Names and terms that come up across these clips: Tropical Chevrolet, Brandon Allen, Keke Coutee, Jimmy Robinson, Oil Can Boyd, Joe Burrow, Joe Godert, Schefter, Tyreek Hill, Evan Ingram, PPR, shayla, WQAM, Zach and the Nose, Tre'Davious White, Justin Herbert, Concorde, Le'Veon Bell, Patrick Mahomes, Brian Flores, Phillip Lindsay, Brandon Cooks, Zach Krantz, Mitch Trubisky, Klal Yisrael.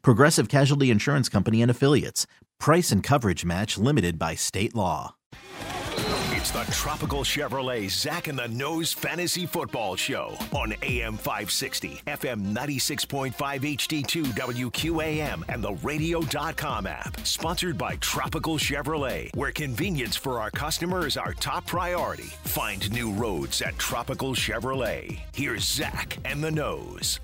Progressive Casualty Insurance Company and Affiliates. Price and coverage match limited by state law. It's the Tropical Chevrolet Zach and the Nose Fantasy Football Show on AM 560, FM 96.5 HD2 WQAM, and the Radio.com app. Sponsored by Tropical Chevrolet, where convenience for our customer is our top priority. Find new roads at Tropical Chevrolet. Here's Zach and the Nose.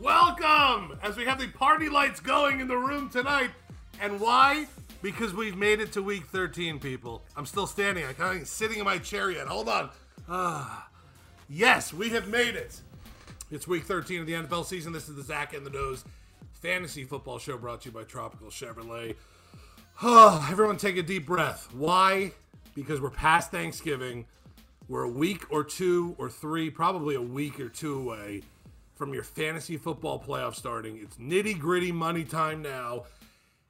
Welcome! As we have the party lights going in the room tonight. And why? Because we've made it to week 13, people. I'm still standing. I'm kind of sitting in my chair yet. Hold on. Yes, we have made it. It's week 13 of the NFL season. This is the Zach and the Nose Fantasy Football Show brought to you by Tropical Chevrolet. Everyone take a deep breath. Why? Because we're past Thanksgiving. We're a week or two or three, probably a week or two away from your fantasy football playoff starting. It's nitty-gritty money time now.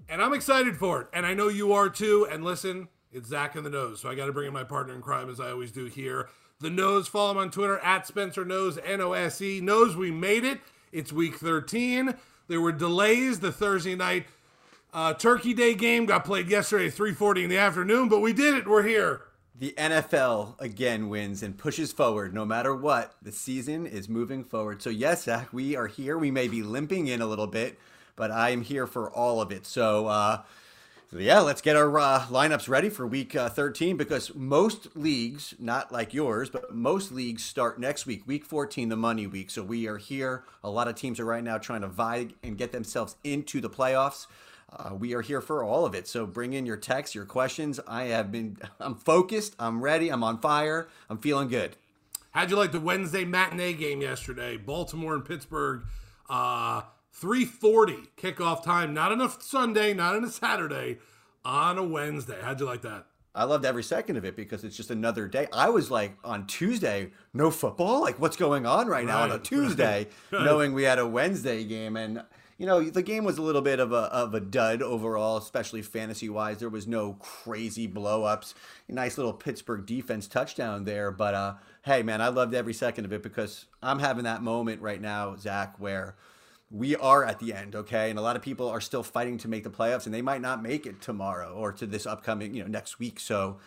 And I'm excited for it, and I know you are too. And listen, it's Zach and the Nose, so I got to bring in my partner in crime, as I always do here. The Nose, follow him on Twitter, at Spencer Nose, N-O-S-E. Nose, we made it. It's week 13. There were delays. The Thursday night Turkey Day game got played yesterday at 3:40 in the afternoon, but we did it. We're here. The NFL again wins and pushes forward no matter what. The season is moving forward. So yes, Zach, we are here. We may be limping in a little bit, but I am here for all of it. So, let's get our lineups ready for week 13, because most leagues, not like yours, but most leagues start next week, week 14, the money week. So we are here. A lot of teams are right now trying to vie and get themselves into the playoffs. We are here for all of it. So bring in your texts, your questions. I'm focused. I'm ready. I'm on fire. I'm feeling good. How'd you like the Wednesday matinee game yesterday? Baltimore and Pittsburgh, 3:40 kickoff time. Not on a Sunday, not on a Saturday, on a Wednesday. How'd you like that? I loved every second of it because it's just another day. I was like, on Tuesday, no football? Like, what's going on right now on a Tuesday, knowing we had a Wednesday game? And, you know, the game was a little bit of a dud overall, especially fantasy-wise. There was no crazy blow-ups. Nice little Pittsburgh defense touchdown there. But, hey, man, I loved every second of it because I'm having that moment right now, Zach, where we are at the end, okay? And a lot of people are still fighting to make the playoffs, and they might not make it tomorrow or to this upcoming, next week. So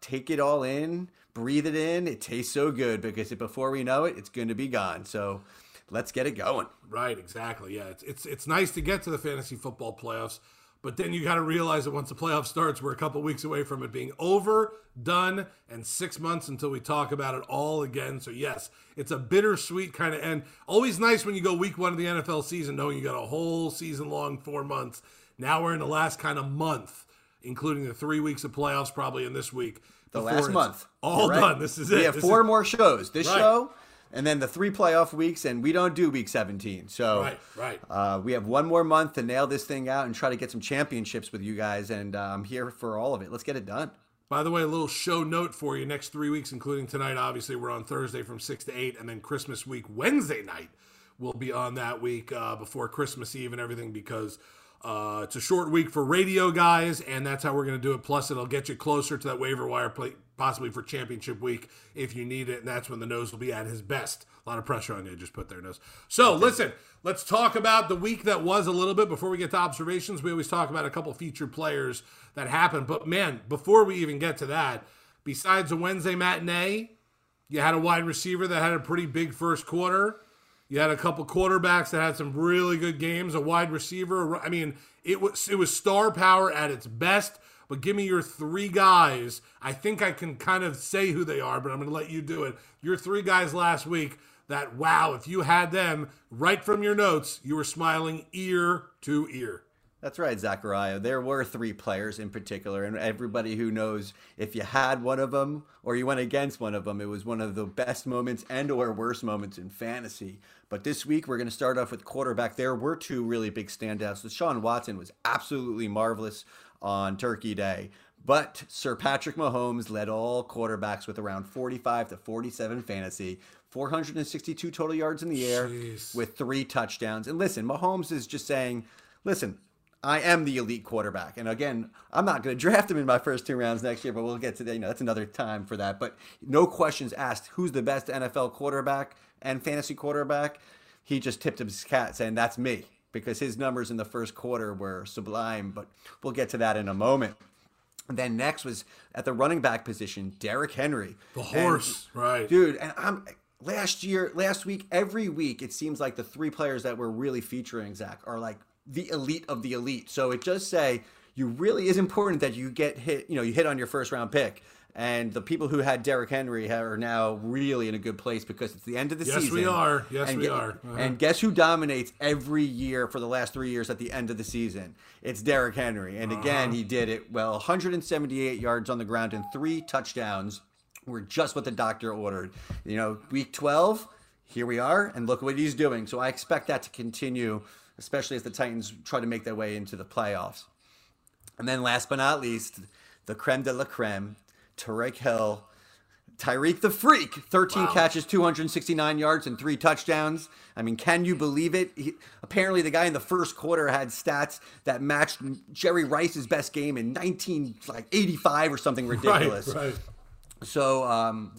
take it all in, breathe it in. It tastes so good because before we know it, it's going to be gone. So let's get it going. Right, exactly. Yeah, it's nice to get to the fantasy football playoffs, but then you got to realize that once the playoff starts, we're a couple weeks away from it being over, done, and 6 months until we talk about it all again. So, yes, it's a bittersweet kind of end. Always nice when you go week one of the NFL season knowing you got a whole season-long 4 months. Now we're in the last kind of month, including the 3 weeks of playoffs probably in this week. The last month. All done. This is it. We have four more shows. This show, and then the three playoff weeks, and we don't do week 17. So we have one more month to nail this thing out and try to get some championships with you guys, and I'm here for all of it. Let's get it done. By the way, a little show note for you. Next 3 weeks, including tonight, obviously, we're on Thursday from 6 to 8, and then Christmas week, Wednesday night, we'll be on that week before Christmas Eve and everything, because it's a short week for radio guys, and that's how we're going to do it. Plus, it'll get you closer to that waiver wire play, possibly for championship week if you need it, and that's when the Nose will be at his best. A lot of pressure on you, just put their Nose. So listen, let's talk about the week that was a little bit. Before we get to observations, we always talk about a couple featured players that happened. But man, before we even get to that, besides the Wednesday matinee, you had a wide receiver that had a pretty big first quarter. You had a couple quarterbacks that had some really good games, a wide receiver. I mean, it was star power at its best. But give me your three guys. I think I can kind of say who they are, but I'm going to let you do it. Your three guys last week that, wow, if you had them right from your notes, you were smiling ear to ear. That's right, Zachariah. There were three players in particular, and everybody who knows if you had one of them or you went against one of them, it was one of the best moments and or worst moments in fantasy. But this week, we're going to start off with quarterback. There were two really big standouts. Deshaun Watson was absolutely marvelous on Turkey Day, but Sir Patrick Mahomes led all quarterbacks with around 45 to 47 fantasy, 462 total yards in the air with three touchdowns. And listen, Mahomes is just saying, listen, I am the elite quarterback. And again, I'm not going to draft him in my first two rounds next year, but we'll get to that. You know, that's another time for that. But no questions asked, who's the best NFL quarterback and fantasy quarterback? He just tipped his hat saying, that's me, because his numbers in the first quarter were sublime. But we'll get to that in a moment. And then next was at the running back position, Derrick Henry. The horse, and, right. Dude, and I'm... Last week, every week, it seems like the three players that we're really featuring, Zach, are like the elite of the elite. So it just say you really is important that you get hit, you know, you hit on your first round pick. And the people who had Derrick Henry are now really in a good place because it's the end of the season. Yes, we are. Yes, we are. Uh-huh. And guess who dominates every year for the last 3 years at the end of the season? It's Derrick Henry. And again, he did it well. 178 yards on the ground and three touchdowns were just what the doctor ordered. You know, week 12, here we are, and look what he's doing. So I expect that to continue, especially as the Titans try to make their way into the playoffs. And then last but not least, the creme de la creme, Tyreek Hill, Tyreek the Freak, 13 catches, 269 yards, and three touchdowns. I mean, can you believe it? Apparently, the guy in the first quarter had stats that matched Jerry Rice's best game in 1985 or something ridiculous. Right. So all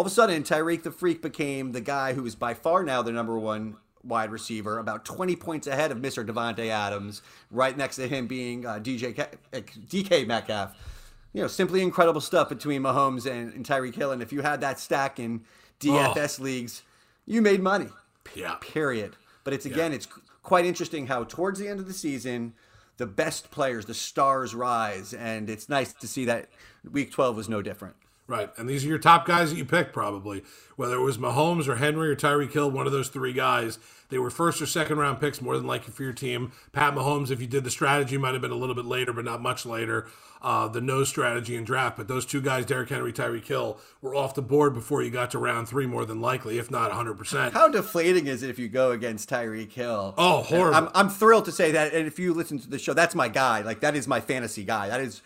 of a sudden, Tyreek the Freak became the guy who is by far now the number one wide receiver, about 20 points ahead of Mr. Devontae Adams, right next to him being DK Metcalf. You know, simply incredible stuff between Mahomes and Tyreek Hill. And if you had that stack in DFS leagues, you made money, period. But it's, again, it's quite interesting how towards the end of the season, the best players, the stars rise. And it's nice to see that week 12 was no different. Right, and these are your top guys that you picked probably. Whether it was Mahomes or Henry or Tyreek Hill, one of those three guys, they were first or second round picks more than likely for your team. Pat Mahomes, if you did the strategy, might have been a little bit later, but not much later, the no strategy and draft. But those two guys, Derrick Henry, Tyreek Hill, were off the board before you got to round three more than likely, if not 100%. How deflating is it if you go against Tyreek Hill? Oh, horrible. I'm thrilled to say that, and if you listen to the show, that's my guy. Like, that is my fantasy guy. That is...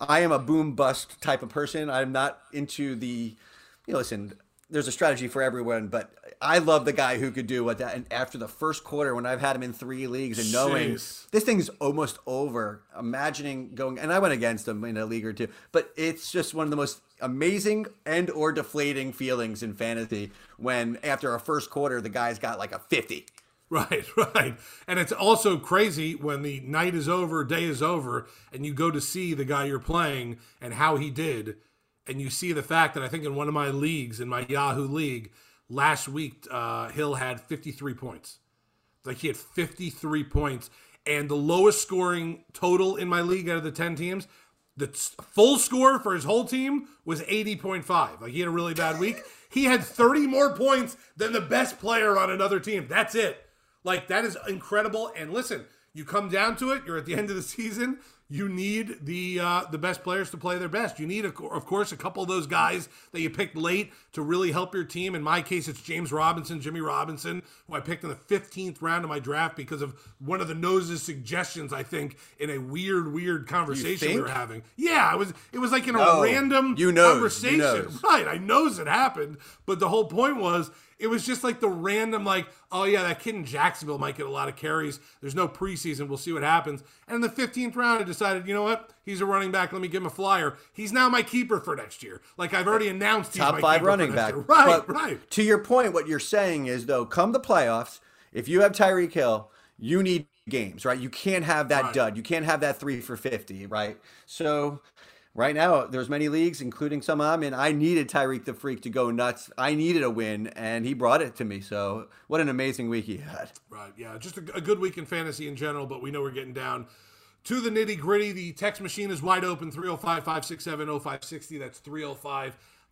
I am a boom bust type of person. I'm not into the, you know, listen, there's a strategy for everyone, but I love the guy who could do what that. And after the first quarter, when I've had him in three leagues and knowing this thing's almost over, imagining going, and I went against him in a league or two, but it's just one of the most amazing and or deflating feelings in fantasy when after a first quarter, the guy's got like a 50. Right. And it's also crazy when the night is over, day is over, and you go to see the guy you're playing and how he did. And you see the fact that I think in one of my leagues, in my Yahoo league, last week, Hill had 53 points. Like he had 53 points. And the lowest scoring total in my league out of the 10 teams, the full score for his whole team was 80.5. Like he had a really bad week. He had 30 more points than the best player on another team. That's it. Like, that is incredible. And listen, you come down to it, you're at the end of the season, you need the best players to play their best. You need, of course, a couple of those guys that you picked late to really help your team. In my case, it's Jimmy Robinson, who I picked in the 15th round of my draft because of one of the Nose's suggestions, I think, in a weird conversation we were having. Yeah, it was like in a random conversation. Right, I knows it happened, but the whole point was, it was just like the random, like, oh, yeah, that kid in Jacksonville might get a lot of carries. There's no preseason. We'll see what happens. And in the 15th round, I decided, you know what? He's a running back. Let me give him a flyer. He's now my keeper for next year. Like, I've already announced he's my keeper. Top five running back. Right. To your point, what you're saying is, though, come the playoffs, if you have Tyreek Hill, you need games, right? You can't have that dud. You can't have that 3 for 50, right? So... right now, there's many leagues, including some I'm in. I needed Tyreek the Freak to go nuts. I needed a win, and he brought it to me. So what an amazing week he had. Right, yeah, just a good week in fantasy in general, but we know we're getting down to the nitty-gritty. The text machine is wide open, 305-567-0560. That's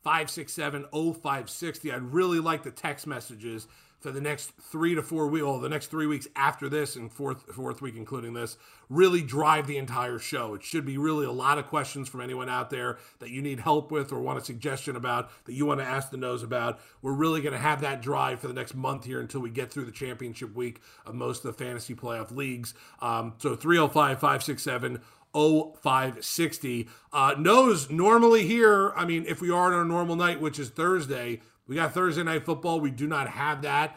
305-567-0560. I'd really like the text messages for the next 3 to 4 weeks, well, the next 3 weeks after this and fourth week including this, really drive the entire show. It should be really a lot of questions from anyone out there that you need help with or want a suggestion about, that you want to ask the nose about. We're really going to have that drive for the next month here until we get through the championship week of most of the fantasy playoff leagues. So 305-567-0560. Nose, normally here, I mean, if we are on our normal night, which is Thursday, we got Thursday Night Football. We do not have that.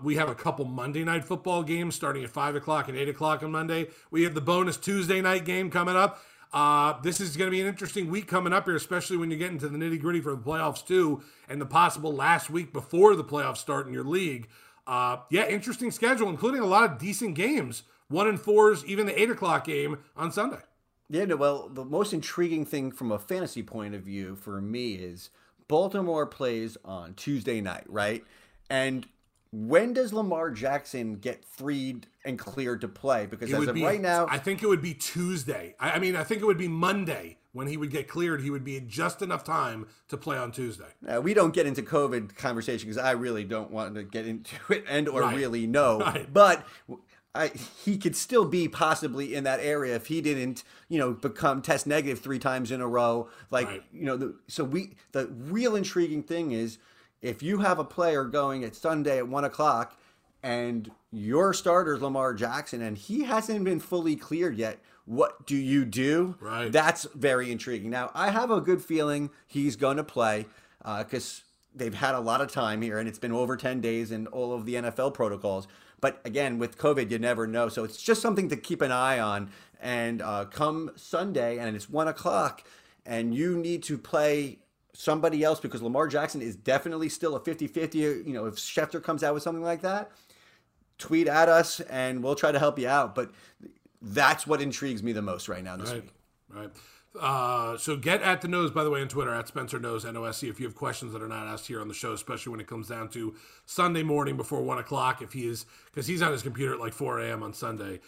We have a couple Monday Night Football games starting at 5 o'clock and 8 o'clock on Monday. We have the bonus Tuesday night game coming up. This is going to be an interesting week coming up here, especially when you get into the nitty-gritty for the playoffs too, and the possible last week before the playoffs start in your league. Yeah, interesting schedule, including a lot of decent games. 1 and 4s, even the 8 o'clock game on Sunday. Yeah, no, well, the most intriguing thing from a fantasy point of view for me is Baltimore plays on Tuesday night, right? And when does Lamar Jackson get freed and cleared to play? Because as of right now, I think it would be Tuesday. I think it would be Monday when he would get cleared. He would be just enough time to play on Tuesday. Now, we don't get into COVID conversation because I really don't want to get into it But he could still be possibly in that area if he didn't, become test negative 3 times in a row. The real intriguing thing is if you have a player going at Sunday at 1 o'clock and your starter's Lamar Jackson and he hasn't been fully cleared yet, what do you do? Right. That's very intriguing. Now, I have a good feeling he's going to play because they've had a lot of time here and it's been over 10 days and all of the NFL protocols. But again, with COVID, you never know. So it's just something to keep an eye on. And come Sunday, and it's 1 o'clock, and you need to play somebody else because Lamar Jackson is definitely still a 50-50. If Schefter comes out with something like that, tweet at us, and we'll try to help you out. But that's what intrigues me the most right now this week. Right. So get at the nose, by the way, on Twitter, at Spencer Nose, N-O-S-E, if you have questions that are not asked here on the show, especially when it comes down to Sunday morning before 1 o'clock, because he's on his computer at like 4 a.m. on Sunday,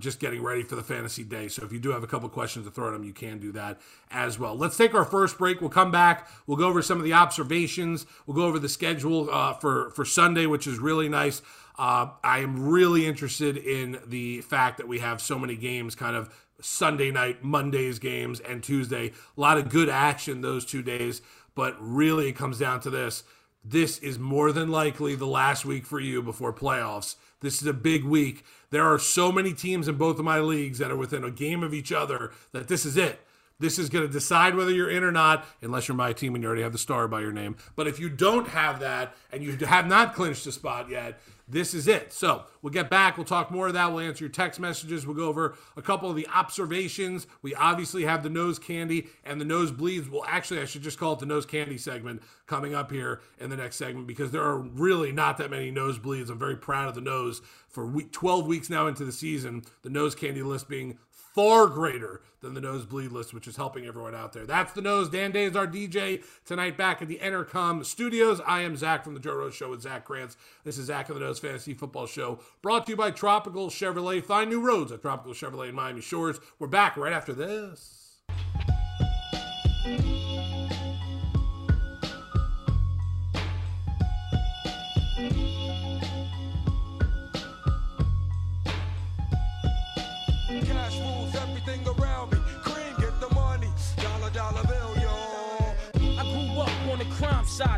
just getting ready for the fantasy day. So if you do have a couple questions to throw at him, you can do that as well. Let's take our first break. We'll come back. We'll go over some of the observations. We'll go over the schedule, for Sunday, which is really nice. I am really interested in the fact that we have so many games kind of Sunday night, Monday's games, and Tuesday. A lot of good action those 2 days, but really it comes down to this. This is more than likely the last week for you before playoffs. This is a big week. There are so many teams in both of my leagues that are within a game of each other that this is it. This is going to decide whether you're in or not, unless you're my team and you already have the star by your name. But if you don't have that and you have not clinched a spot yet, this is it. So we'll get back. We'll talk more of that. We'll answer your text messages. We'll go over a couple of the observations. We obviously have the nose candy and the nose bleeds. Well, actually, I should just call it the nose candy segment coming up here in the next segment because there are really not that many nose bleeds. I'm very proud of the nose for 12 weeks now into the season, the nose candy list being far greater than the nosebleed list, which is helping everyone out there. That's the nose. Dan Day is our DJ tonight back at the Entercom Studios. I am Zach from the Joe Rose Show with Zach Krantz. This is Zach and the Nose Fantasy Football Show brought to you by Tropical Chevrolet. Find new roads at Tropical Chevrolet in Miami Shores. We're back right after this.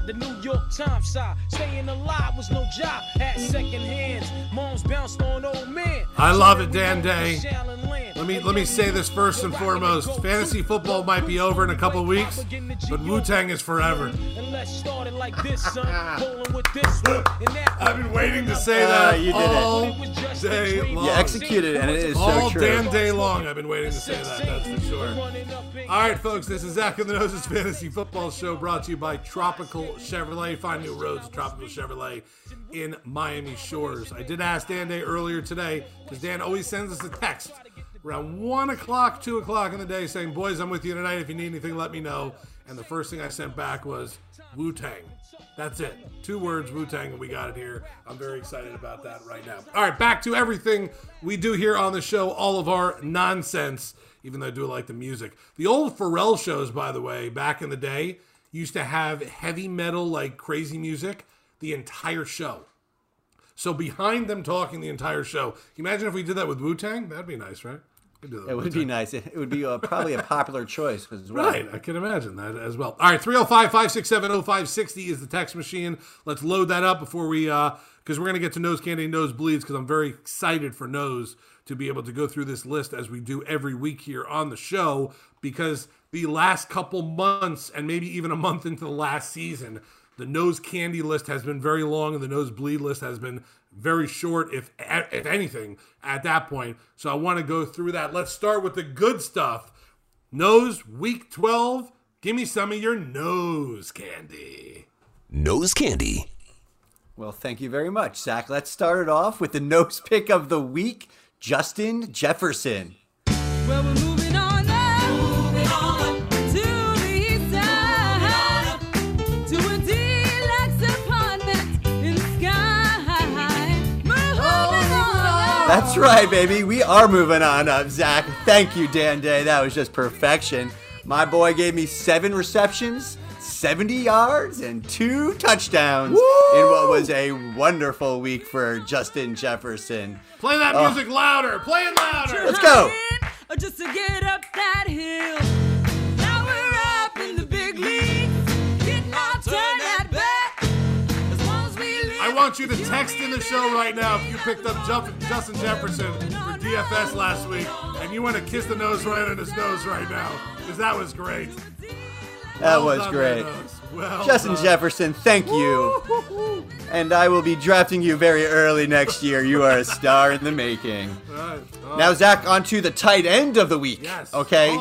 The New York Times side, staying alive was no job at second hands. Moms bounced on old man. I love it, Dan Day. Let me say this first and foremost. Fantasy football might be over in a couple weeks, but Wu-Tang is forever. I've been waiting to say that all day long. You executed, and it is all so true. All damn day long I've been waiting to say that, that's for sure. All right, folks, this is Zach and the Nose's Fantasy Football Show brought to you by Tropical Chevrolet. Find new roads at Tropical Chevrolet in Miami Shores. I did ask Dan Day earlier today because Dan always sends us a text around 1 o'clock, 2 o'clock in the day saying, boys, I'm with you tonight. If you need anything, let me know. And the first thing I sent back was Wu-Tang. That's it. 2 words, Wu-Tang, and we got it here. I'm very excited about that right now. All right, back to everything we do here on the show, all of our nonsense, even though I do like the music. The old Pharrell shows, by the way, back in the day, used to have heavy metal, like crazy music, the entire show. So behind them talking the entire show. Can you imagine if we did that with Wu-Tang? That'd be nice, right? It would be nice. It would be probably a popular choice as well. Right. I can imagine that as well. All right. 305-567-0560 is the text machine. Let's load that up before we, because we're going to get to Nose Candy and Nose Bleeds, because I'm very excited for Nose to be able to go through this list as we do every week here on the show, because the last couple months and maybe even a month into the last season, the Nose Candy list has been very long and the Nose Bleed list has been very short, if anything, at that point. So I want to go through that. Let's start with the good stuff. Nose, week 12. Give me some of your Nose Candy. Nose Candy. Well, thank you very much, Zach. Let's start it off with the nose pick of the week, Justin Jefferson. Well, we're moving on. That's right, baby. We are moving on up, Zach. Thank you, Dan Day. That was just perfection. My boy gave me 7 receptions, 70 yards, and 2 touchdowns in what was a wonderful week for Justin Jefferson. Play that music louder. Play it louder. Let's go. Just to get up that hill. Now we're up in the big leagues. Get my turn at bat. I want you to text in the show right now if you picked up Justin Jefferson for DFS last week and you want to kiss the nose right on his nose right now, because that was great. That was great. Justin Jefferson, thank you. And I will be drafting you very early next year. You are a star in the making. Now, Zach, on to the tight end of the week. Yes. Okay.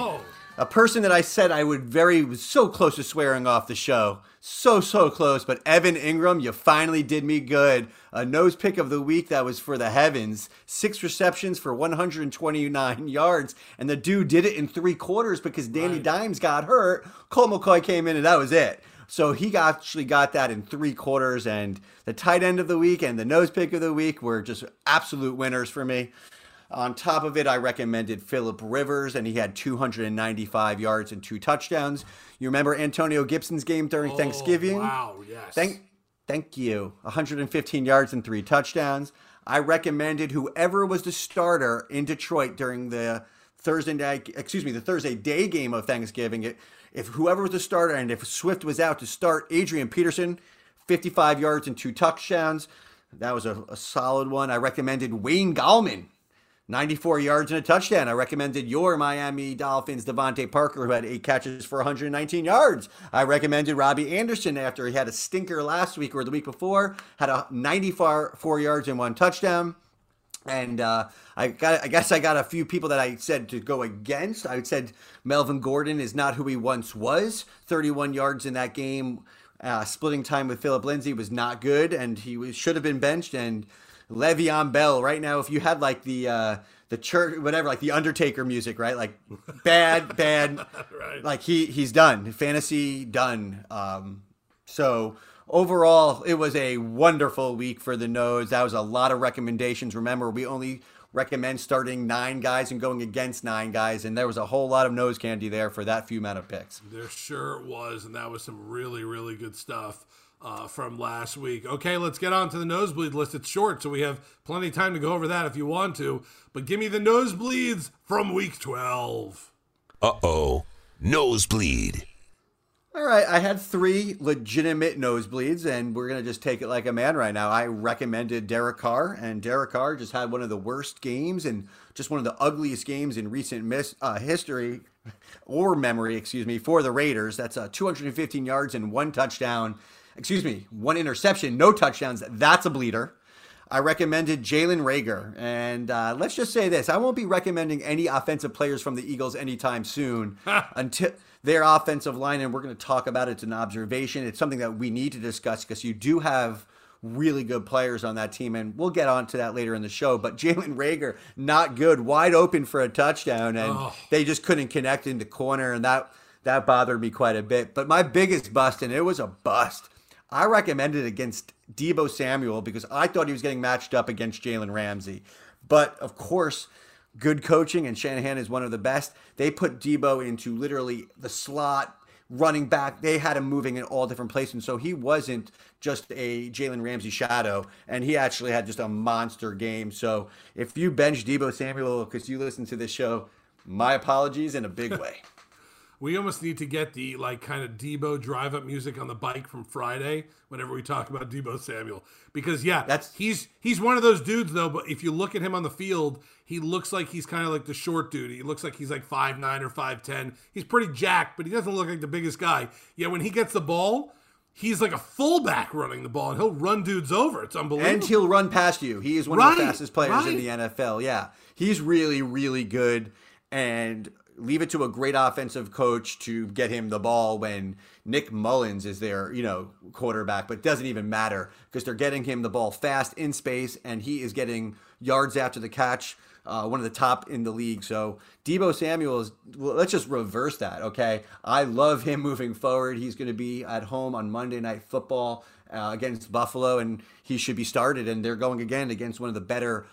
A person that I said I would was so close to swearing off the show. So close, but Evan Ingram, you finally did me good. A nose pick of the week that was for the heavens. 6 receptions for 129 yards, and the dude did it in 3 quarters because Danny Dimes got hurt. Colt McCoy came in, and that was it. So he actually got that in 3 quarters, and the tight end of the week and the nose pick of the week were just absolute winners for me. On top of it, I recommended Phillip Rivers, and he had 295 yards and 2 touchdowns. You remember Antonio Gibson's game during Thanksgiving? Wow, yes. Thank you. 115 yards and 3 touchdowns. I recommended whoever was the starter in Detroit during the Thursday day game of Thanksgiving. If whoever was the starter and if Swift was out to start, Adrian Peterson, 55 yards and 2 touchdowns. That was a solid one. I recommended Wayne Gallman. 94 yards and a touchdown. I recommended your Miami Dolphins, Devontae Parker, who had 8 catches for 119 yards. I recommended Robbie Anderson after he had a stinker last week or the week before, had a 94 yards and 1 touchdown. And I guess I got a few people that I said to go against. I said Melvin Gordon is not who he once was. 31 yards in that game. Splitting time with Phillip Lindsay was not good, and he should have been benched. And Le'Veon Bell, right now, if you had like the church, whatever, like the Undertaker music, right? Like bad, right. Like he's done. Fantasy done. So overall, it was a wonderful week for the Nose. That was a lot of recommendations. Remember, we only recommend starting 9 guys and going against 9 guys, and there was a whole lot of nose candy there for that few amount of picks. There sure was, and that was some really, really good stuff from last week. Okay, let's get on to the nosebleed list. It's short, so we have plenty of time to go over that if you want to. But give me the nosebleeds from week 12. Uh-oh. Nosebleed. All right, I had 3 legitimate nosebleeds, and we're going to just take it like a man right now. I recommended Derek Carr, and Derek Carr just had one of the worst games and just one of the ugliest games in recent history or memory, for the Raiders. That's 215 yards and 1 touchdown. 1 interception, no touchdowns. That's a bleeder. I recommended Jalen Reagor. And let's just say this. I won't be recommending any offensive players from the Eagles anytime soon until their offensive line, and we're going to talk about it. It's an observation. It's something that we need to discuss because you do have really good players on that team, and we'll get on to that later in the show. But Jalen Reagor, not good, wide open for a touchdown, and they just couldn't connect in the corner, and that bothered me quite a bit. But my biggest bust, and it was a bust, I recommended against Deebo Samuel because I thought he was getting matched up against Jalen Ramsey. But, of course, good coaching, and Shanahan is one of the best. They put Deebo into literally the slot, running back. They had him moving in all different places. And so he wasn't just a Jalen Ramsey shadow, and he actually had just a monster game. So if you bench Deebo Samuel because you listen to this show, my apologies in a big way. We almost need to get the kind of Deebo drive up music on the bike from Friday whenever we talk about Deebo Samuel, because he's one of those dudes though. But if you look at him on the field, he looks like he's kind of like the short dude. He looks like he's like 5'9" or 5'10". He's pretty jacked, but he doesn't look like the biggest guy. Yeah, when he gets the ball, he's like a fullback running the ball, and he'll run dudes over. It's unbelievable. And he'll run past you. He is one of the fastest players in the NFL. Yeah, he's really, really good, and leave it to a great offensive coach to get him the ball when Nick Mullins is their, quarterback, but it doesn't even matter because they're getting him the ball fast in space, and he is getting yards after the catch, one of the top in the league. So Deebo Samuel let's just reverse that, okay? I love him moving forward. He's going to be at home on Monday Night Football against Buffalo, and he should be started, and they're going again against one of the better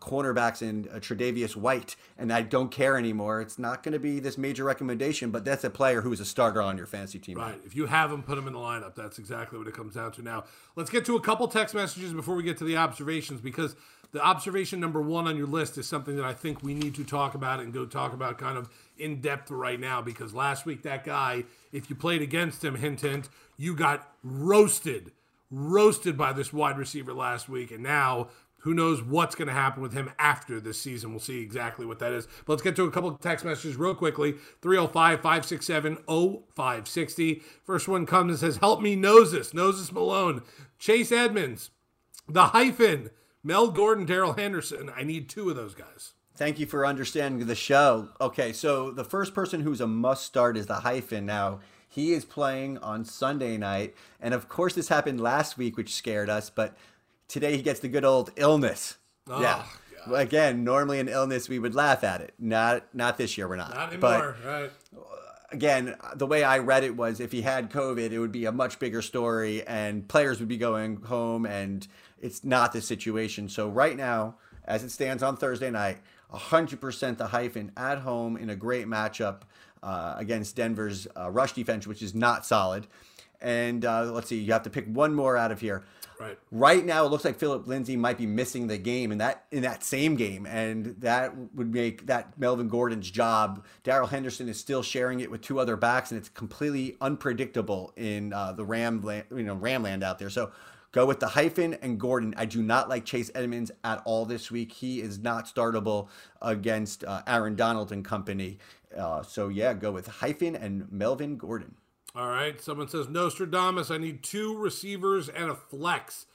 cornerbacks in Tre'Davious White, and I don't care anymore. It's not going to be this major recommendation, but that's a player who is a starter on your fantasy team. Right. If you have him, put him in the lineup. That's exactly what it comes down to now. Let's get to a couple text messages before we get to the observations, because the observation number one on your list is something that I think we need to talk about and go talk about kind of in depth right now, because last week that guy, if you played against him, hint, hint, you got roasted by this wide receiver last week, and now who knows what's going to happen with him after this season. We'll see exactly what that is. But let's get to a couple of text messages real quickly. 305-567-0560. First one comes and says, help me Noses Malone, Chase Edmonds, the hyphen, Mel Gordon, Darrell Henderson. I need two of those guys. Thank you for understanding the show. Okay, so the first person who's a must start is the hyphen now. He is playing on Sunday night. And of course this happened last week, which scared us, but today he gets the good old illness. Oh, yeah. God. Again, normally an illness, we would laugh at it. Not this year, we're not. Not anymore, but right. Again, the way I read it was if he had COVID, it would be a much bigger story, and players would be going home, and it's not the situation. So right now, as it stands on Thursday night, 100% the hyphen at home in a great matchup against Denver's rush defense, which is not solid. And let's see, you have to pick one more out of here. Right now, it looks like Phillip Lindsay might be missing the game in that same game, and that would make that Melvin Gordon's job. Darrell Henderson is still sharing it with two other backs, and it's completely unpredictable in the Ramland out there. So go with the hyphen and Gordon. I do not like Chase Edmonds at all this week. He is not startable against Aaron Donald and company. So yeah, go with hyphen and Melvin Gordon. All right, someone says, Nostradamus, I need two receivers and a flex.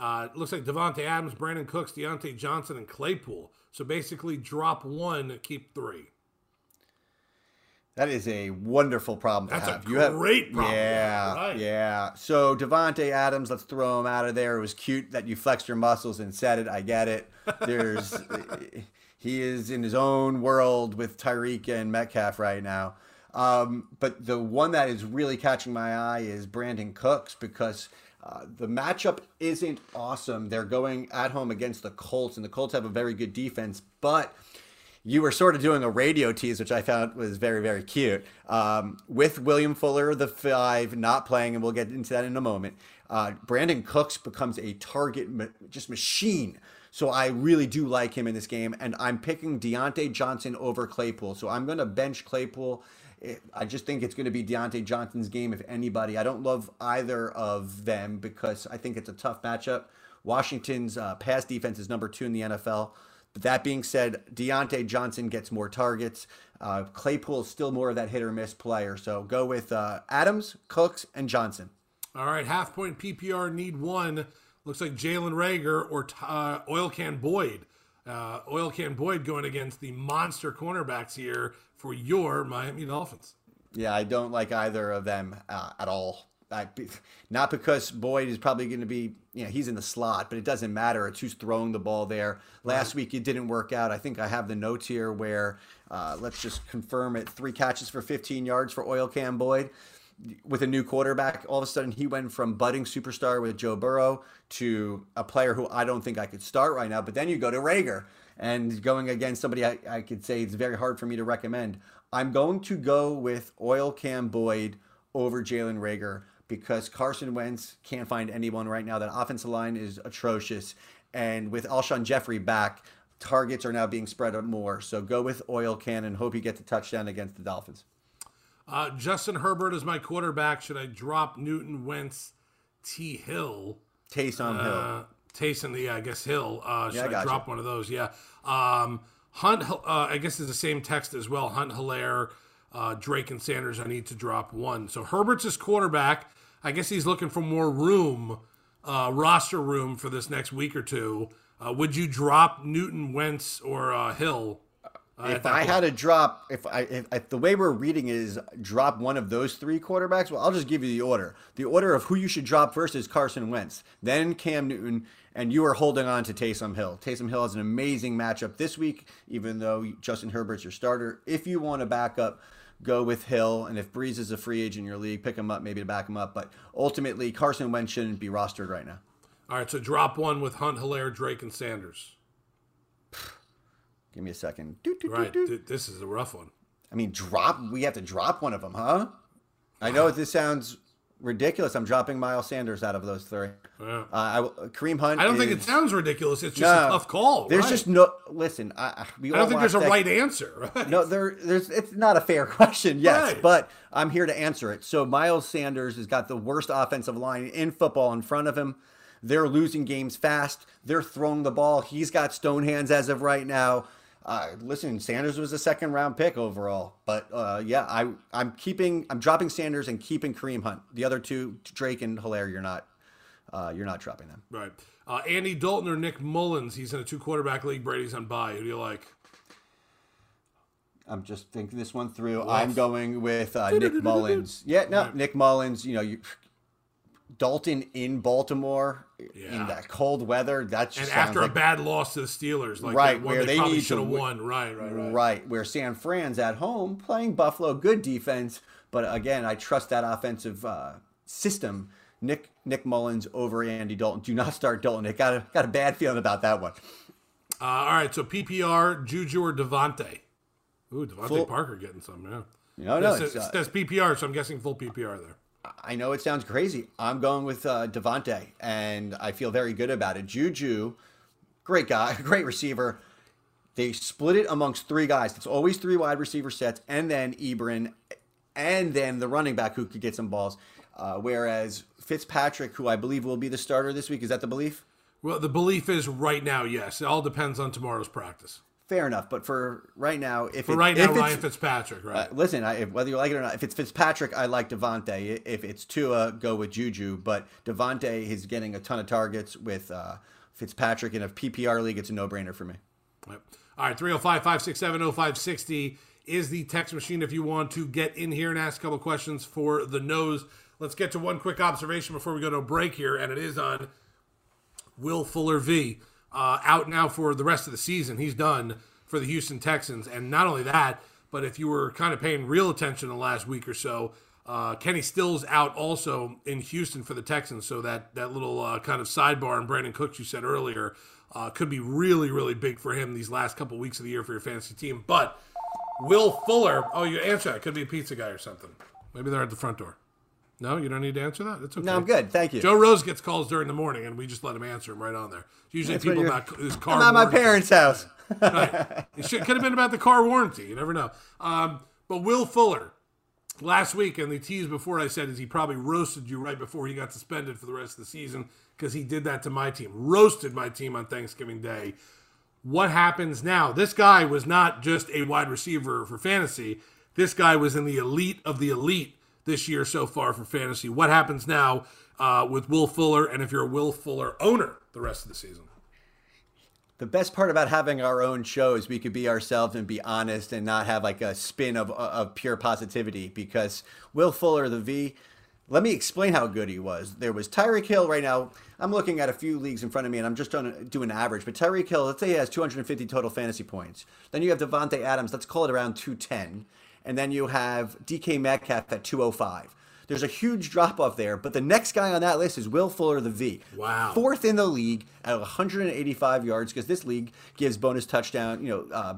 It looks like Devontae Adams, Brandon Cooks, Deontay Johnson, and Claypool. So basically drop one, keep three. That is a wonderful problem to have. That's a great problem. Yeah, right. Yeah. So Devontae Adams, let's throw him out of there. It was cute that you flexed your muscles and said it. I get it. He is in his own world with Tyreek and Metcalf right now. But the one that is really catching my eye is Brandon Cooks, because the matchup isn't awesome. They're going at home against the Colts, and the Colts have a very good defense, but you were sort of doing a radio tease, which I found was very, very cute, with William Fuller, the 5, not playing, and we'll get into that in a moment. Brandon Cooks becomes a target just machine. So I really do like him in this game, and I'm picking Deontay Johnson over Claypool. So I'm going to bench Claypool. I just think it's going to be Deontay Johnson's game, if anybody. I don't love either of them because I think it's a tough matchup. Washington's pass defense is number 2 in the NFL. But that being said, Deontay Johnson gets more targets. Claypool is still more of that hit-or-miss player. So go with Adams, Cooks, and Johnson. All right, half-point PPR need one. Looks like Jalen Reagor or Oil Can Boyd. Oil Can Boyd going against the monster cornerbacks here for your Miami Dolphins. Yeah, I don't like either of them at all. not because Boyd is probably going to be, you know, he's in the slot, but it doesn't matter. It's who's throwing the ball there. Last week it didn't work out. I think I have the notes here where, let's just confirm it, 3 catches for 15 yards for Oil Cam Boyd. With a new quarterback, all of a sudden he went from budding superstar with Joe Burrow to a player who I don't think I could start right now. But then you go to Reagor and going against somebody I could say it's very hard for me to recommend. I'm going to go with Oil Cam Boyd over Jalen Reagor because Carson Wentz can't find anyone right now. That offensive line is atrocious. And with Alshon Jeffrey back, targets are now being spread out more. So go with Oil Cam and hope he gets a touchdown against the Dolphins. Justin Herbert is my quarterback. Should I drop Newton, Wentz, T. Hill? Taysom Hill. Yeah, I guess Hill. Should I drop one of those? Yeah. Hunt, I guess it's the same text as well. Hunt, Hilaire, Drake, and Sanders, I need to drop one. So Herbert's his quarterback. I guess he's looking for more room, roster room for this next week or two. Would you drop Newton, Wentz, or Hill? If I had to drop, if the way we're reading is drop one of those three quarterbacks, well, I'll just give you the order. The order of who you should drop first is Carson Wentz, then Cam Newton, and you are holding on to Taysom Hill. Taysom Hill has an amazing matchup this week, even though Justin Herbert's your starter. If you want to back up, go with Hill, and if Breeze is a free agent in your league, pick him up maybe to back him up. But ultimately, Carson Wentz shouldn't be rostered right now. All right, so drop one with Hunt, Hilaire, Drake, and Sanders. Give me a second. This is a rough one. I mean, we have to drop one of them, huh? I know this sounds ridiculous. I'm dropping Miles Sanders out of those three. Yeah. Kareem Hunt. I don't think it sounds ridiculous. It's just a tough call. There's just no. Listen, I don't think there's a right answer. Right? No, there's. It's not a fair question. Yes, right. But I'm here to answer it. So Miles Sanders has got the worst offensive line in football in front of him. They're losing games fast. They're throwing the ball. He's got stone hands as of right now. Listen, Sanders was a second-round pick overall, but yeah, I'm dropping Sanders and keeping Kareem Hunt. The other two, Drake and Hilaire, you're not dropping them. Right. Andy Dalton or Nick Mullins? He's in a two-quarterback league. Brady's on bye. Who do you like? I'm just thinking this one through. I'm going with Nick Mullins. Yeah, no, right. Nick Mullins. You know, Dalton in Baltimore in that cold weather. That's just after a bad loss to the Steelers, like right that one where they probably should have won. Right. Where San Fran's at home playing Buffalo, good defense, but again, I trust that offensive system. Nick Mullins over Andy Dalton. Do not start Dalton. It got a bad feeling about that one. All right, so PPR Juju or Devontae. Ooh, Devontae Parker getting some. Yeah. It says PPR, so I'm guessing full PPR there. I know it sounds crazy. I'm going with Devontae, and I feel very good about it. Juju, great guy, great receiver. They split it amongst three guys. It's always three wide receiver sets, and then Ebron, and then the running back who could get some balls. Whereas Fitzpatrick, who I believe will be the starter this week, is that the belief? Well, the belief is right now, yes. It all depends on tomorrow's practice. Fair enough, but for right now, Ryan Fitzpatrick, right? Listen, whether you like it or not, if it's Fitzpatrick, I like Devontae. If it's Tua, go with Juju. But Devontae is getting a ton of targets with Fitzpatrick in a PPR league. It's a no-brainer for me. All right, 305-567-0560 is the text machine if you want to get in here and ask a couple questions for the nose. Let's get to one quick observation before we go to a break here, and it is on Will Fuller V. Out now for the rest of the season. He's done for the Houston Texans. And not only that, but if you were kind of paying real attention the last week or so, Kenny Stills out also in Houston for the Texans. So that little kind of sidebar in Brandon Cooks you said earlier could be really, really big for him these last couple weeks of the year for your fantasy team. But Will Fuller, you answer that. Could be a pizza guy or something. Maybe they're at the front door. No, you don't need to answer that? That's okay. No, I'm good. Thank you. Joe Rose gets calls during the morning, and we just let him answer them right on there. Usually people about his car warranty. I'm at my parents' house. Right. It could have been about the car warranty. You never know. But Will Fuller, last week, and the tease before I said is he probably roasted you right before he got suspended for the rest of the season because he did that to my team. Roasted my team on Thanksgiving Day. What happens now? This guy was not just a wide receiver for fantasy. This guy was in the elite of the elite this year so far for fantasy. What happens now with Will Fuller, and if you're a Will Fuller owner the rest of the season? The best part about having our own show is we could be ourselves and be honest and not have like a spin of pure positivity, because Will Fuller, the V, Let me explain how good he was. There was Tyreek Hill right now. I'm looking at a few leagues in front of me, and I'm just doing an average. But Tyreek Hill, let's say he has 250 total fantasy points. Then you have Devontae Adams. Let's call it around 210. And then you have DK Metcalf at 205. There's a huge drop-off there, but the next guy on that list is Will Fuller, the V. Wow. Fourth in the league at 185 yards, because this league gives bonus touchdown,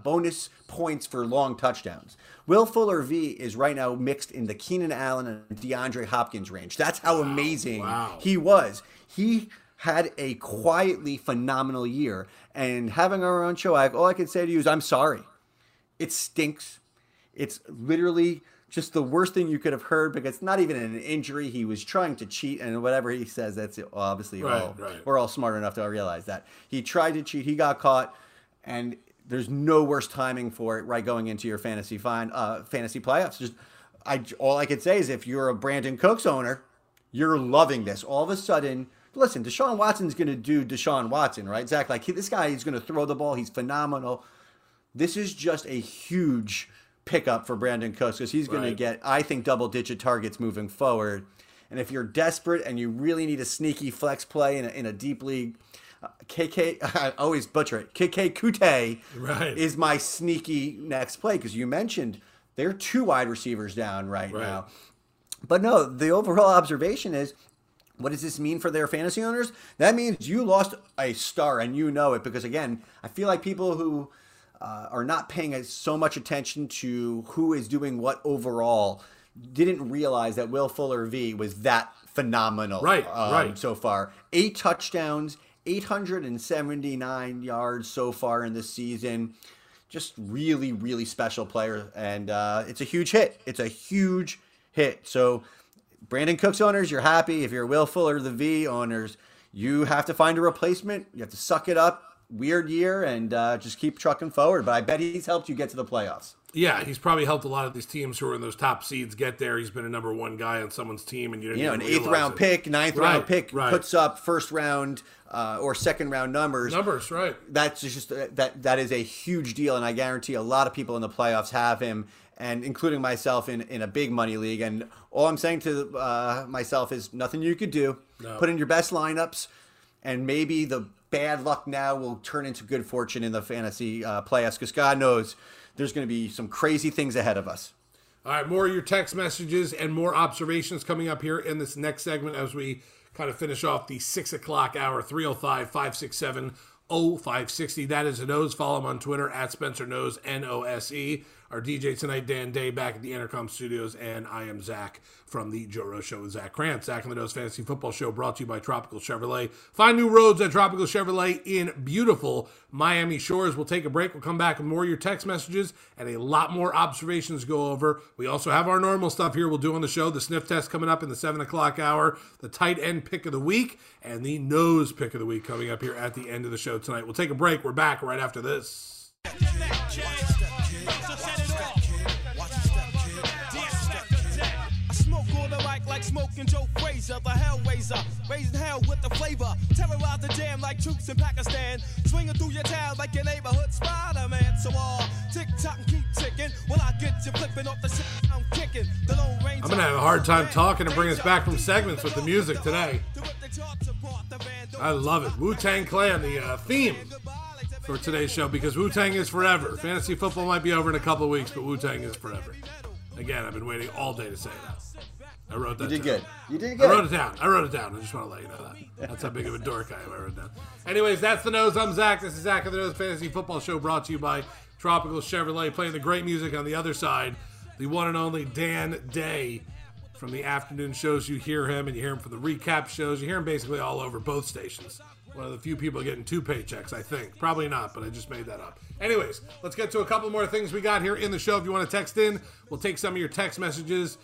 bonus points for long touchdowns. Will Fuller, V, is right now mixed in the Keenan Allen and DeAndre Hopkins range. That's how amazing he was. He had a quietly phenomenal year, and having our own show, all I can say to you is I'm sorry. It stinks. It's literally just the worst thing you could have heard, because it's not even an injury. He was trying to cheat, and whatever he says, that's obviously we're all smart enough to realize that. He tried to cheat. He got caught, and there's no worse timing for it right going into your fantasy playoffs. All I could say is if you're a Brandon Cooks owner, you're loving this. All of a sudden, listen, Deshaun Watson's going to do Deshaun Watson, right? Zach, this guy is going to throw the ball. He's phenomenal. This is just a huge pickup for Brandon Cooks, because he's going to get, I think, double-digit targets moving forward. And if you're desperate and you really need a sneaky flex play in a deep league, I always butcher it, Keke Coutee is my sneaky next play, because you mentioned they're two wide receivers down right now. But no, the overall observation is, what does this mean for their fantasy owners? That means you lost a star, and you know it, because, again, I feel like people who are not paying so much attention to who is doing what overall didn't realize that Will Fuller V was that phenomenal so far. 8 touchdowns, 879 yards so far in this season. Just really, really special player, and it's a huge hit. It's a huge hit. So Brandon Cooks owners, you're happy. If you're Will Fuller the V owners, you have to find a replacement. You have to suck it up. Weird year, and just keep trucking forward. But I bet he's helped you get to the playoffs. Yeah, he's probably helped a lot of these teams who are in those top seeds get there. He's been a number one guy on someone's team, and an 8th round pick, 9th round pick puts up 1st round or 2nd round numbers. Right, that's just that is a huge deal, and I guarantee a lot of people in the playoffs have him, and including myself in a big money league. And all I'm saying to myself is nothing you could do. No. Put in your best lineups, and maybe the bad luck now will turn into good fortune in the fantasy playoffs, because God knows there's going to be some crazy things ahead of us. All right, more of your text messages and more observations coming up here in this next segment as we kind of finish off the 6 o'clock hour, 305-567-0560. That is a Nose. Follow him on Twitter at Spencer Nose, N-O-S-E. Our DJ tonight, Dan Day, back at the Entercom Studios, and I am Zach from the Joe Rose Show with Zach Krantz. Zach and the Nose Fantasy Football Show brought to you by Tropical Chevrolet. Find new roads at Tropical Chevrolet in beautiful Miami Shores. We'll take a break. We'll come back with more of your text messages and a lot more observations to go over. We also have our normal stuff here we'll do on the show. The sniff test coming up in the 7 o'clock hour, the tight end pick of the week, and the Nose pick of the week coming up here at the end of the show tonight. We'll take a break. We're back right after this. Smoking Joe Frazier, the Hellraiser, raising hell with the flavor, terrorize the jam like troops in Pakistan, swinging through your town like your neighborhood Spider-Man. So tick-tock and keep ticking, when I get you flipping off the shit I'm kicking. The Lone Ranger. I'm going to have a hard time talking and bring us back from segments with the music today. I love it. Wu-Tang Clan, the theme for today's show, because Wu-Tang is forever. Fantasy football might be over in a couple of weeks, but Wu-Tang is forever. Again, I've been waiting all day to say that. I wrote that down. You did good. I wrote it down. I just want to let you know that. That's how big of a dork I am. I wrote it down. Anyways, that's the Nose. I'm Zach. This is Zach of the Nose Fantasy Football Show, brought to you by Tropical Chevrolet. Playing the great music on the other side, the one and only Dan Day from the afternoon shows. You hear him, and you hear him from the recap shows. You hear him basically all over both stations. One of the few people getting 2 paychecks, I think. Probably not, but I just made that up. Anyways, let's get to a couple more things we got here in the show. If you want to text in, we'll take some of your text messages.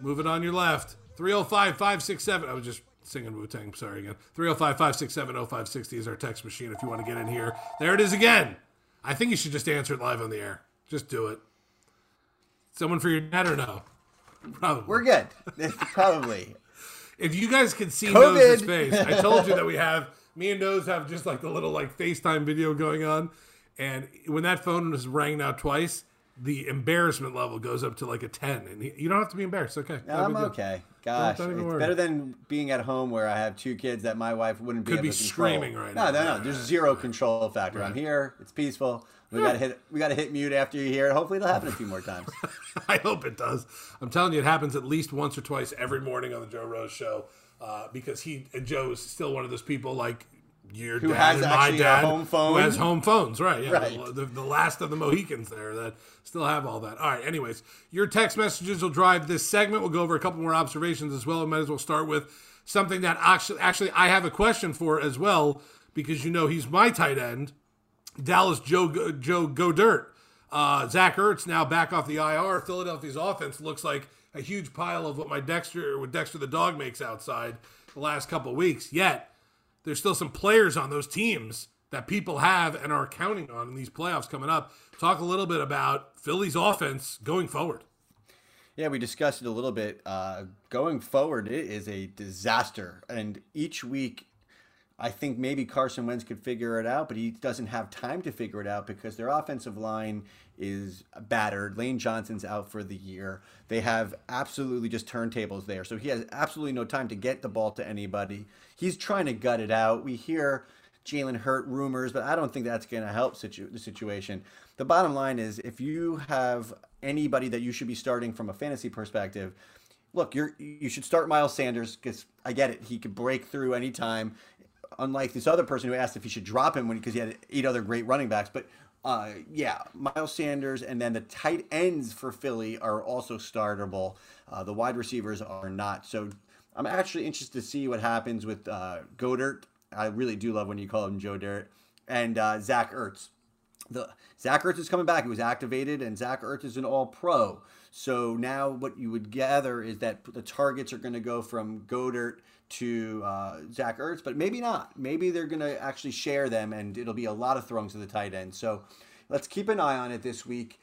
Move it on your left. 305-567. I was just singing Wu-Tang. Sorry again. 305-567-0560 is our text machine if you want to get in here. There it is again. I think you should just answer it live on the air. Just do it. Someone for your net or no? Probably. We're good. Probably. If you guys could see Nose's face, I told you that me and Nose have just like the little FaceTime video going on. And when that phone was rang now twice, the embarrassment level goes up to like a 10, and you don't have to be embarrassed. Okay. No, I'm okay. Gosh, it's better than being at home where I have two kids that my wife wouldn't be able to control. Could be screaming right now. No. There's zero control factor. I'm here. It's peaceful. We gotta hit mute after you hear it. Hopefully it'll happen a few more times. I hope it does. I'm telling you, it happens at least once or twice every morning on the Joe Rose Show, because Joe is still one of those people like your who dad has and my dad a home phone. Who has home phones, right? Yeah, right. The last of the Mohicans there that still have all that. All right. Anyways, your text messages will drive this segment. We'll go over a couple more observations as well. I might as well start with something that actually I have a question for as well, because you know he's my tight end. Dallas Joe Godert. Zach Ertz now back off the IR. Philadelphia's offense looks like a huge pile of what Dexter the dog makes outside the last couple weeks. Yet, there's still some players on those teams that people have and are counting on in these playoffs coming up. Talk a little bit about Philly's offense going forward. Yeah, we discussed it a little bit. Going forward, it is a disaster. And each week, I think maybe Carson Wentz could figure it out, but he doesn't have time to figure it out because their offensive line is battered. Lane Johnson's out for the year. They have absolutely just turntables there. So he has absolutely no time to get the ball to anybody. He's trying to gut it out. We hear Jalen Hurt rumors, but I don't think that's going to help the situation. The bottom line is if you have anybody that you should be starting from a fantasy perspective, look, you should start Miles Sanders because I get it. He could break through any time. Unlike this other person who asked if he should drop him because he had 8 other great running backs. But, Miles Sanders and then the tight ends for Philly are also startable. The wide receivers are not. So I'm actually interested to see what happens with Godert. I really do love when you call him Joe Dirt. And Zach Ertz. Zach Ertz is coming back. He was activated, and Zach Ertz is an all-pro. So now what you would gather is that the targets are going to go from Godert to Zach Ertz, but maybe not. Maybe they're going to actually share them, and it'll be a lot of throwings to the tight end. So let's keep an eye on it this week.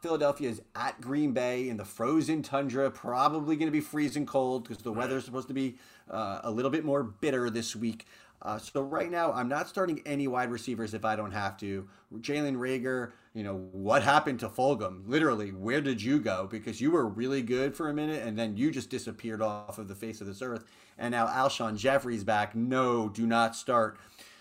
Philadelphia is at Green Bay in the frozen tundra, probably going to be freezing cold because the weather is supposed to be a little bit more bitter this week. So right now, I'm not starting any wide receivers if I don't have to. Jalen Reagor, what happened to Fulgham? Literally, where did you go? Because you were really good for a minute, and then you just disappeared off of the face of this earth. And now Alshon Jeffrey's back. No, do not start.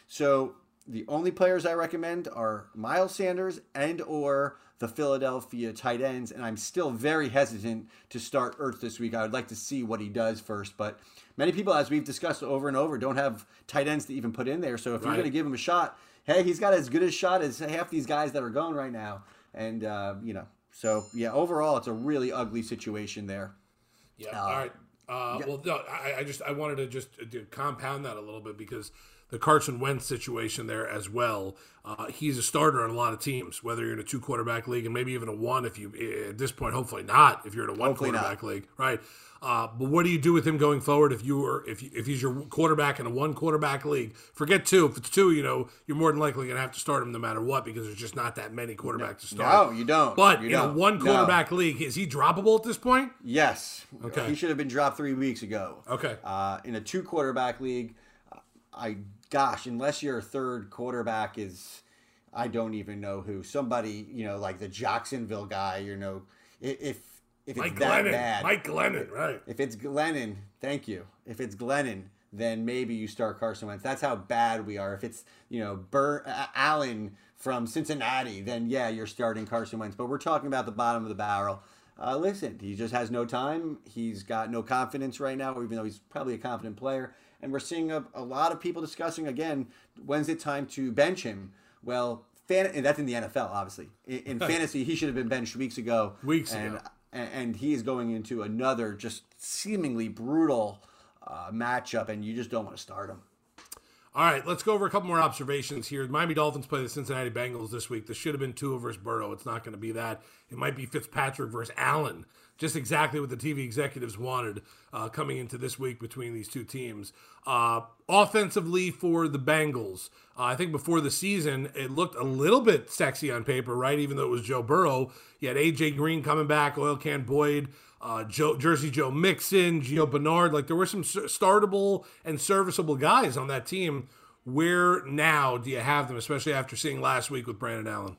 So the only players I recommend are Miles Sanders and or the Philadelphia tight ends, and I'm still very hesitant to start Ertz this week. I would like to see what he does first, but many people, as we've discussed over and over, don't have tight ends to even put in there. So if you're going to give him a shot, hey, he's got as good a shot as half these guys that are going right now. And, so, yeah, overall, it's a really ugly situation there. Yeah, all right. Well, no, I wanted to just compound that a little bit because the Carson Wentz situation there as well. He's a starter on a lot of teams, whether you're in a 2-quarterback league and maybe even a 1 if you, at this point, hopefully not, if you're in a 1-quarterback league, right? But what do you do with him going forward if he's your quarterback in a 1-quarterback league? Forget 2. If it's 2, you're more than likely going to have to start him no matter what because there's just not that many quarterbacks to start. No, you don't. But in a 1-quarterback league, is he droppable at this point? Yes. Okay. He should have been dropped 3 weeks ago. Okay. In a 2-quarterback league, unless your third quarterback is, I don't even know who, somebody, like the Jacksonville guy, if it's that bad. Mike Glennon, right. If it's Glennon, thank you. If it's Glennon, then maybe you start Carson Wentz. That's how bad we are. If it's, Allen from Cincinnati, then, yeah, you're starting Carson Wentz. But we're talking about the bottom of the barrel. Listen, he just has no time. He's got no confidence right now, even though he's probably a confident player. And we're seeing a lot of people discussing, again, when's it time to bench him? Well, and that's in the NFL, obviously. In fantasy, he should have been benched weeks ago. And he is going into another just seemingly brutal matchup, and you just don't want to start him. All right, let's go over a couple more observations here. The Miami Dolphins play the Cincinnati Bengals this week. This should have been Tua versus Burrow. It's not going to be that. It might be Fitzpatrick versus Allen. Just exactly what the TV executives wanted coming into this week between these two teams. Offensively for the Bengals, I think before the season, it looked a little bit sexy on paper, right? Even though it was Joe Burrow, you had A.J. Green coming back, Oil Can Boyd, Jersey Joe Mixon, Gio Bernard. Like there were some startable and serviceable guys on that team. Where now do you have them, especially after seeing last week with Brandon Allen?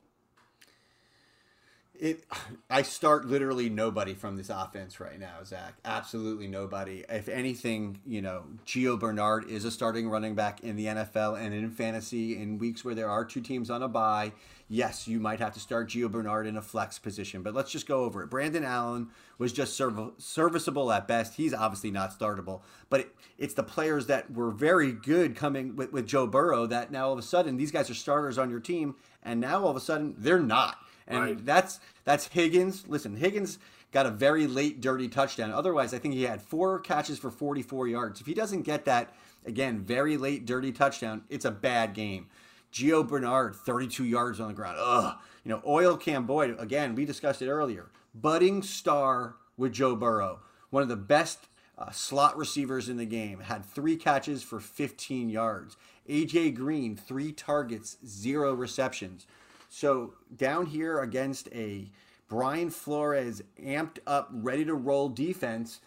I start literally nobody from this offense right now, Zach. Absolutely nobody. If anything, you know, Gio Bernard is a starting running back in the NFL and in fantasy in weeks where there are two teams on a bye. Yes, you might have to start Gio Bernard in a flex position, but let's just go over it. Brandon Allen was just serviceable at best. He's obviously not startable, but it's the players that were very good coming with Joe Burrow that now all of a sudden these guys are starters on your team, and now all of a sudden they're not. And right. That's Higgins. Listen, Higgins got a very late dirty touchdown. Otherwise, I think he had 4 catches for 44 yards. If he doesn't get that, again, very late dirty touchdown, it's a bad game. Gio Bernard, 32 yards on the ground. Ugh. You know, Oil Camboyd, again, we discussed it earlier. Budding star with Joe Burrow. One of the best slot receivers in the game. Had 3 catches for 15 yards. A.J. Green, 3 targets, 0 receptions. So down here against a Brian Flores amped up, ready to roll defense,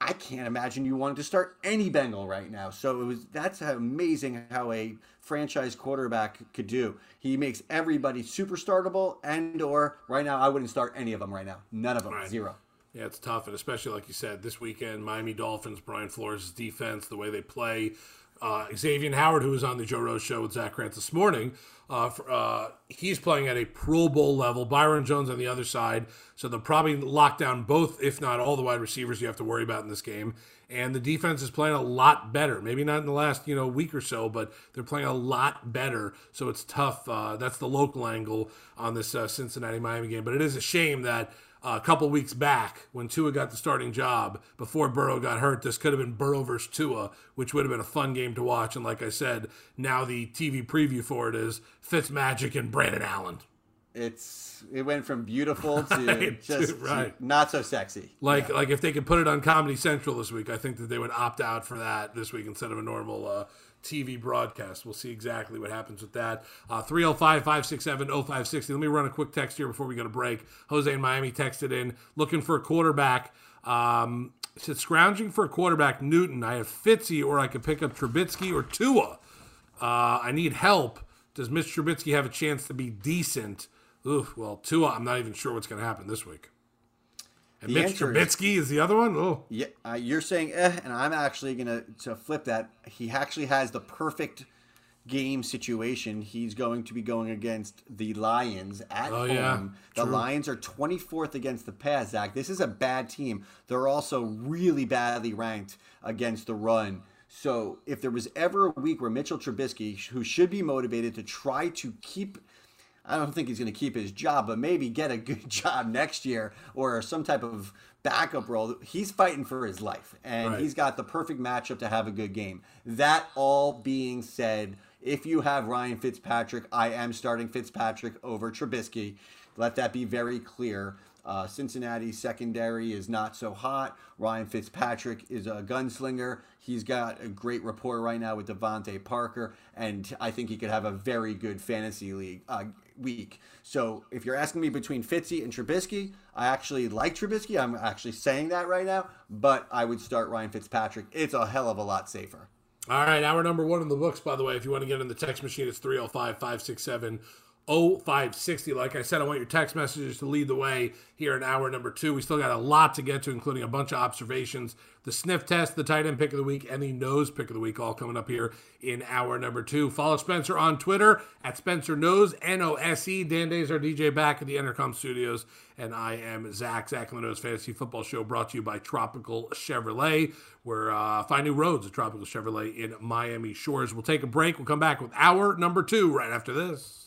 I can't imagine you wanted to start any Bengal right now. So that's amazing how a franchise quarterback could do. He makes everybody super startable and/or right now I wouldn't start any of them right now. None of them. Right. 0. Yeah, it's tough, and especially like you said, this weekend, Miami Dolphins, Brian Flores' defense, the way they play. Xavier Howard, who was on the Joe Rose Show with Zach Krantz this morning, he's playing at a Pro Bowl level. Byron Jones on the other side. So they'll probably lock down both, if not all, the wide receivers you have to worry about in this game. And the defense is playing a lot better. Maybe not in the last week or so, but they're playing a lot better. So it's tough. That's the local angle on this Cincinnati-Miami game. But it is a shame that a couple weeks back, when Tua got the starting job, before Burrow got hurt, this could have been Burrow versus Tua, which would have been a fun game to watch. And like I said, now the TV preview for it is Fitzmagic and Brandon Allen. It went from beautiful to right, just right. To not so sexy. Like if they could put it on Comedy Central this week, I think that they would opt out for that this week instead of a normal TV broadcast. We'll see exactly what happens with that. 305-567-0560. Let me run a quick text here before we go to break. Jose in Miami texted in, looking for a quarterback. Said, scrounging for a quarterback, Newton. I have Fitzy, or I could pick up Trubisky or Tua. I need help. Does Mitch Trubisky have a chance to be decent? Oof, well, Tua, I'm not even sure what's going to happen this week. And Mitch Trubisky is the other one? Oh. Yeah, you're saying, and I'm actually going to flip that. He actually has the perfect game situation. He's going to be going against the Lions at home. Yeah. The True. Lions are 24th against the pass, Zach. This is a bad team. They're also really badly ranked against the run. So if there was ever a week where Mitchell Trubisky, who should be motivated to try to keep – I don't think he's going to keep his job, but maybe get a good job next year or some type of backup role. He's fighting for his life, and right. He's got the perfect matchup to have a good game. That all being said, if you have Ryan Fitzpatrick, I am starting Fitzpatrick over Trubisky. Let that be very clear. Cincinnati's secondary is not so hot. Ryan Fitzpatrick is a gunslinger. He's got a great rapport right now with Devontae Parker, and I think he could have a very good fantasy league week. So if you're asking me between Fitzy and Trubisky, I actually like Trubisky. I'm actually saying that right now, but I would start Ryan Fitzpatrick. It's a hell of a lot safer. All right, hour number one in the books, by the way. If you want to get in the text machine, it's 305-567-0560. Like I said, I want your text messages to lead the way here in hour number two. We still got a lot to get to, including a bunch of observations, the sniff test, the tight end pick of the week, and the nose pick of the week, all coming up here in hour number two. Follow Spencer on Twitter at Spencer Nose, N-O-S-E. Dan Day is our DJ back at the Entercom Studios, and I am Zach and the Nose Fantasy Football Show, brought to you by Tropical Chevrolet. We're finding roads at Tropical Chevrolet in Miami Shores. We'll take a break. We'll come back with hour number two right after this.